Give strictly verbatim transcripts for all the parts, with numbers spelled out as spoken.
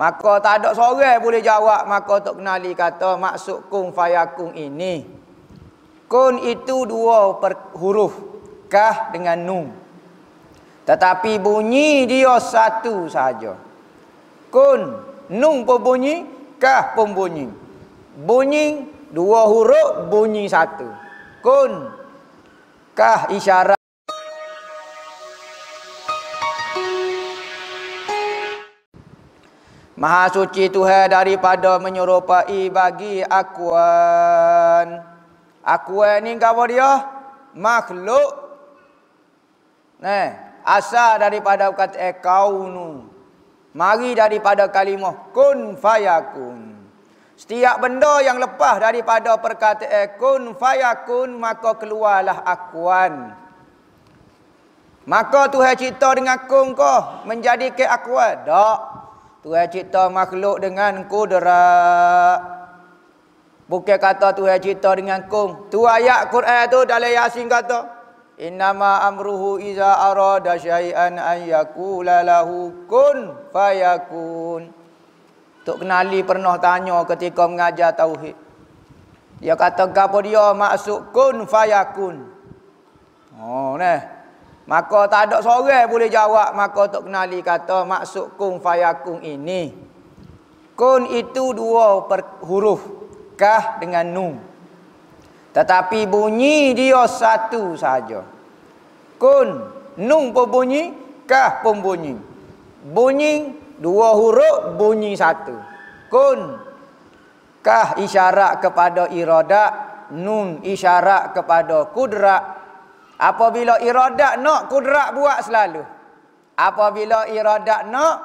Maka tak ada seorang boleh jawab. Maka Tok Kenali kata maksud kun fayakun ini, kun itu dua per huruf, kah dengan nun. Tetapi bunyi dia satu sahaja. Kun, nun pun bunyi, kah pun bunyi. Bunyi dua huruf, bunyi satu. Kun, kah isyarat. Maha suci Tuhan daripada menyerupai bagi akuan. Akuan ni apa dia? Makhluk. Nah, asal daripada kata kaunu. Mari daripada kalimah kun fayakun. Setiap benda yang lepas daripada perkataan kun fayakun, maka keluarlah akuan. Maka Tuhan cipta dengan kun kah menjadi ke akuan? Tak. Tuhan cipta makhluk dengan kudrat. Bukan kata Tuhan cipta dengan kum. Tu ayat Quran tu dalam Yasin kata, innama amruhu iza arada syai'an an yaqula lahu kun fayakun. Tok Kenali pernah tanya ketika mengajar tauhid. Dia kata gapo dia maksud kun fayakun. Oh nah. Maka tak ada seorang boleh jawab. Maka Tok Kenali kata maksud kun fayakun ini, kun itu dua per huruf, kah dengan nun. Tetapi bunyi dia satu sahaja. Kun, nun pun bunyi, kah pun bunyi. Bunyi dua huruf, bunyi satu. Kun, kah isyarat kepada iradat, nun isyarat kepada kudrat. Apabila iradat nak, kudrat buat selalu. Apabila iradat nak,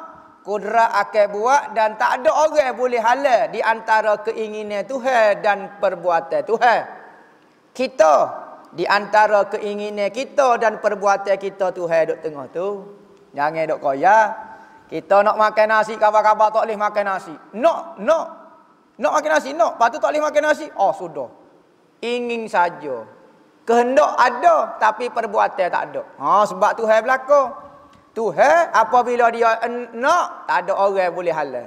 kudrat akan buat. Dan tak ada orang boleh halal di antara keinginan Tuhan dan perbuatan Tuhan. Kita, di antara keinginan kita dan perbuatan kita, Tuhan duduk tengah tu. Jangan duduk koyak. Kita nak makan nasi, kabar-kabar tak boleh makan nasi. Nak, nak. Nak makan nasi, nak. Lepas tu tak boleh makan nasi. Oh, sudah. Ingin saja. Kehendak ada, tapi perbuatan tak ada. Ha, sebab Tuhan berlaku. Tuhan apabila dia nak, tak ada orang boleh halal.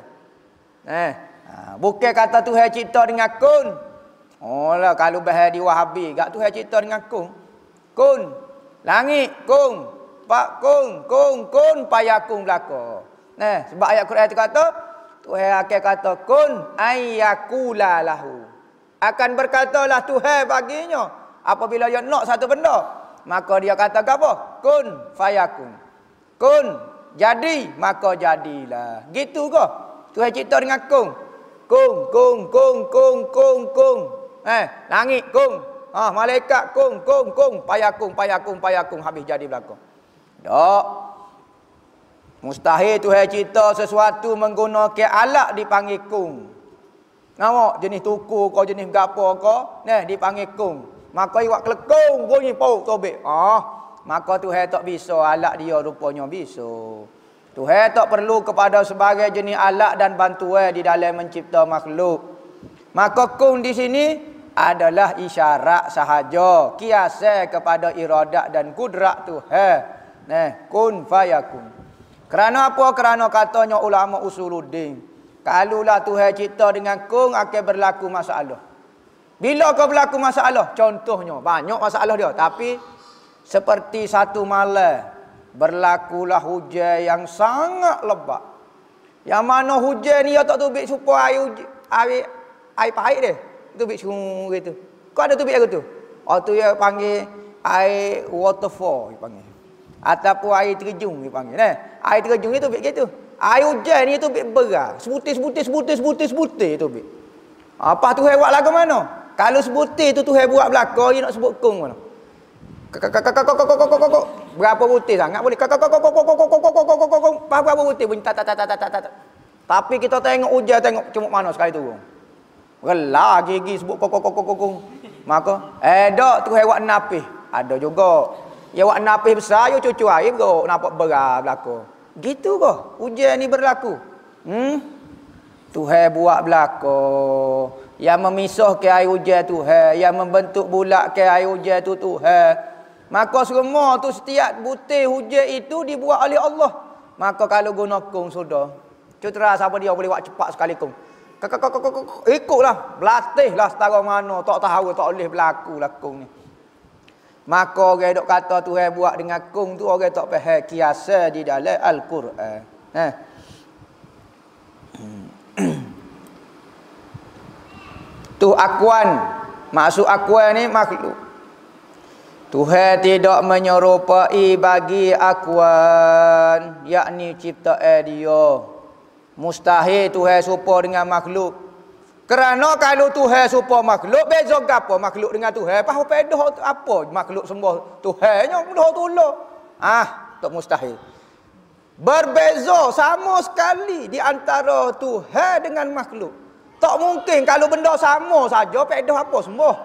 Eh, ha, bukan kata Tuhan cipta dengan kun. Oh lah, kalau bahaya di Wahabi, kat Tuhan cipta dengan kun. Kun, langit, kun, pak kun, kun, kun, payakun berlaku. Eh, sebab ayat Quran itu kata, Tuhan akan kata kun ayyakula lahu. Akan berkatalah Tuhan baginya. Apabila dia nak satu benda, maka dia kata apa? Kun fayakun. Kun, jadi, maka jadilah. Gitu ke? Tuhan cipta dengan kun. Kun, kun, kun, kun, kun, kun. Eh, langit kun. Ah, malaikat kun, kun, kun, payakun, payakun, payakun, habis jadi belakang. Tak. Mustahil Tuhan cipta sesuatu menggunakan alat dipanggil kun. Nampak jenis tuku ke jenis gapo ke, nah dipanggil kun. Maka iwak kelekong bunyi pauk tobek. Ah, maka Tuhan tak bisa alat dia rupanya bisa. Tuhan tak perlu kepada sebagai jenis alat dan bantuan di dalam mencipta makhluk. Maka kun di sini adalah isyarat sahaja, kiasan kepada iradat dan kudrat Tuhan. Nah, kun fayakun. Kerana apa? Kerana katanya ulama usuluddin, kalaulah Tuhan cipta dengan kun akan berlaku masalah. Bila kau berlaku masalah, contohnya banyak masalah dia, tapi seperti satu malam berlakulah hujan yang sangat lebat. Yang mana hujan ni dia tak tubik supaya air air air pahit dia. Tubik sung gitu. Kau ada tubik aku tu? Oh tu dia panggil air waterfall dia panggil. Ataupun air terjun dia panggil, nah. Air terjun ni tubik gitu. Air hujan ni tubik beras. Sebutir-sebutir sebutir-sebutir sebutir tubik. Apa Tuhan buat lagu mana? Kalau sebutir tu Tuhan buat belakang, dia nak sebut kong mana? Berapa butir sangat boleh? Berapa butir bunyi tak tak tak tak tak tak. Tapi kita tengok hujan tengok cemuk mana sekali turun. Gelah gigi sebut kok kok kok kok. Maka eh dak Tuhan buat napih. Ada juga. Ya buat napih besar, yo cucu air berok nampak beras belakang. Gitu ke? Hujan ni berlaku. Hmm? Tuhan buat belakang. Yang memisahkan air hujan Tuhan, yang membentuk bulatkan air hujan tu Tuhan. Maka semua tu setiap butir hujan itu dibuat oleh Allah. Maka kalau guna kun sudah. Cutera siapa dia boleh buat cepat sekali kong. Ikutlah, belatihlah setara mana, tak tahu, tak boleh berlaku lah kong ni. Maka orang dok kata Tuhan buat dengan kong tu, orang tak faham kiasan di dalam Al-Quran. Eh. Tu akuan, maksud akuan ni makhluk. Tuhan tidak menyerupai bagi akuan, yakni ciptaan dia. Mustahil Tuhan serupa dengan makhluk. Kerana kalau Tuhan serupa makhluk, beza apa makhluk dengan Tuhan? Apa pedah apa makhluk sembah Tuhannya dah tolak. Ah, tak mustahil. Berbeza sama sekali di antara Tuhan dengan makhluk. Tak mungkin kalau benda sama saja, pedah apa sembah.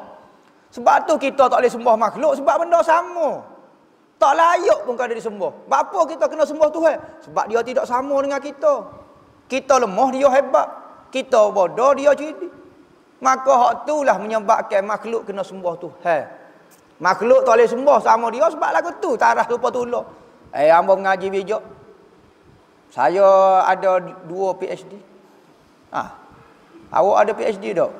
Sebab tu kita tak boleh sembah makhluk, sebab benda sama. Tak layak pun kalau disembah. Sebab apa kita kena sembah Tuhan? Sebab dia tidak sama dengan kita. Kita lemah, dia hebat. Kita bodoh, dia cerdik. Maka hak itulah menyebabkan makhluk kena sembah Tuhan. Makhluk tak boleh sembah sama dia sebab lagu tu. Tarah lupa tolak. Eh, hamba mengaji bijak. Saya ada dua P H D. Ah. Ha. Awak ada P H D tak?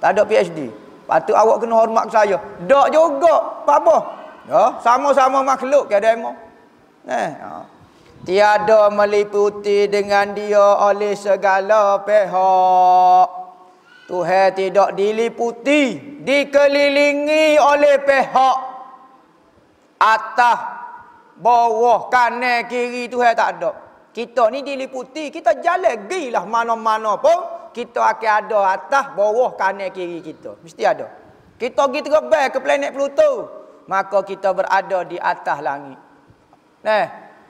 Tak ada P H D. Patut awak kena hormat saya. Tak juga. Pak Boh. Ya, sama-sama makhluk ke demo. Eh. Ha. Tiada meliputi dengan dia oleh segala pihak. Tuhan tidak diliputi, dikelilingi oleh pihak. Atas, bawah, kanan, kiri Tuhan tak ada. Kita ni diliputi, kita jalan gilah mana-mana pun. Kita akan ada atas, bawah, kanan, kiri kita. Mesti ada. Kita pergi terbang ke planet Pluto. Maka kita berada di atas langit. Nah,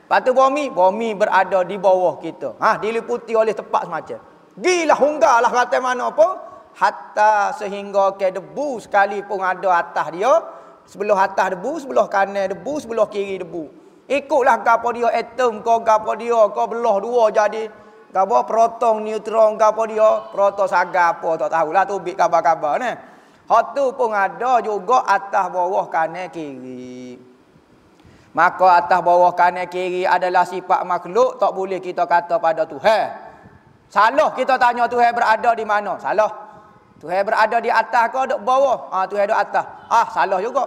lepas tu bumi. Bumi berada di bawah kita. Ha, diliputi oleh tempat semacam. Gilah, hunggarlah kata mana pun. Hatta sehingga ke debu sekalipun ada atas dia. Sebelah atas debu, sebelah kanan debu, sebelah kiri debu. Ikutlah apa dia atom, kau apa dia, kau belah dua jadi. Khabar proton, neutron, apa dia? Proton saga apa, tak tahulah tu bit khabar-khabar ni. Hak tu pun ada juga atas, bawah, kanan, kiri. Maka atas, bawah, kanan, kiri adalah sifat makhluk. Tak boleh kita kata pada Tuhan. Salah kita tanya Tuhan berada di mana? Salah. Tuhan berada di atas ke duk bawah? Ah, Tuhan duk atas. Ah, salah juga.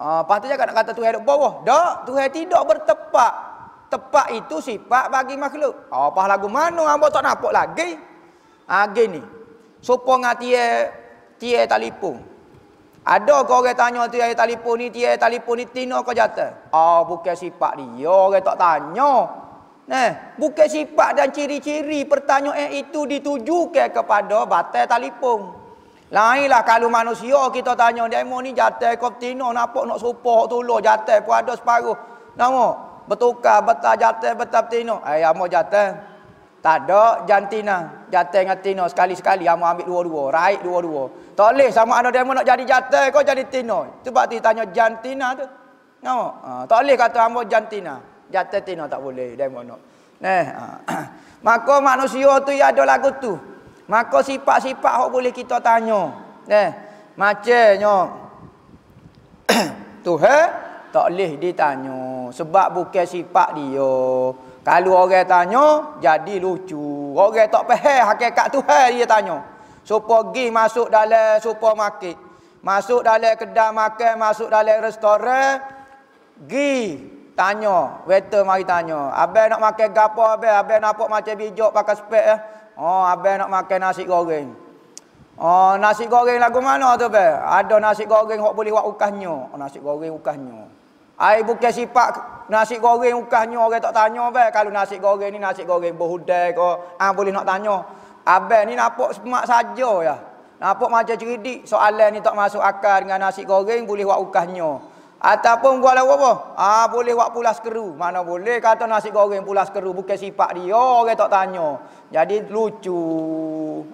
Ah, patut je nak kata Tuhan duk bawah. Tak, Tuhan tidak bertepat. Tepat itu sifat bagi makhluk. Oh, apa lagu mana hamba tak nampak lagi. Ha gini. Sopo ngah tie tie telefon. Ada ke orang tanya tie telefon ni, tie telefon ni tino ke jatuh? Oh, bukan sifat dia, orang tak tanya. Nah, bukan sifat dan ciri-ciri pertanyaan itu ditujukan kepada batai telefon. Lainlah kalau manusia kita tanya demo ni jatuh ke tino nampak nak sopo tolong jatuh pun ada separuh. Nampak? Bertukar, betah jatah, betah tino. Eh, amo jatah. Tak ada jantina. Jatah dengan tino sekali-sekali amo ambil dua-dua, raih dua-dua. Tak boleh sama ada demo nak jadi jatah kau jadi tino. Tu bab tu tanya jantina tu. Nampak? Ha, tak boleh kata amo jantina. Jatah tino tak boleh demo nak. Nah, ha. Maka manusia tu ia ada lagu tu. Maka sifat-sifat hok boleh kita tanya. Nah, macamnya Tuhan tak boleh ditanya. Sebab bukan sifat dia. Kalau orang tanya, jadi lucu. Orang tak faham hakikat Tuhan dia tanya. Supaya pergi masuk dalam supermarket. Masuk dalam kedai makan. Masuk dalam restoran. Pergi tanya. Waiter mari tanya. Abang nak makan gapo abang? Abang nampak macam bijak pakai spek eh? Oh, abang nak makan nasi goreng. Oh, nasi goreng lagu mana tu abang? Ada nasi goreng hok boleh buat ukahnya. Oh, nasi goreng ukahnya. Ai bukan sifat nasi goreng ukahnya orang tak tanya bang. Kalau nasi goreng ni nasi goreng berhudai ke, ah boleh nak tanya. Abang ni nampak semak saja ya. Nampak macam cerdik. Soalan ni tak masuk akal dengan nasi goreng boleh buat ukahnya. Ataupun buat lawa apa? Ah boleh buat pulas keru. Mana boleh kata nasi goreng pulas keru bukan sifat dia orang tak tanya. Jadi lucu.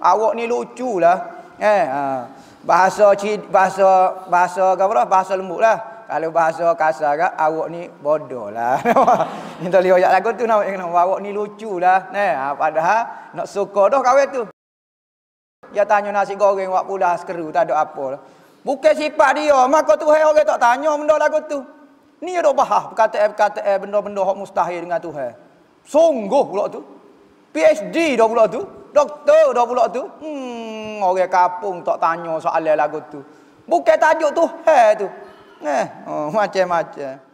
Awak ni luculah. Eh ah. Bahasa cid, bahasa bahasa apa bahasa lembutlah. Kalau bahasa kasar kan, awak ni bodoh lah. Minta lihat lagu tu, nampak awak ni lucu lah. Nah, padahal nak suka dah kawan tu. Dia tanya nasi goreng, awak pula sekeru, tak ada apa lah. Bukan sifat dia, maka Tuhan orang tak tanya benda lagu tu. Ni ada bahas perkataan-perkataan benda-benda yang mustahil dengan Tuhan. Sungguh pula tu. P H D dah pula tu, doktor dah pula tu. Hmm, orang kampung tak tanya soalan lagu tu. Bukan tajuk tu, hai tu. Nah, oh, macam-macam.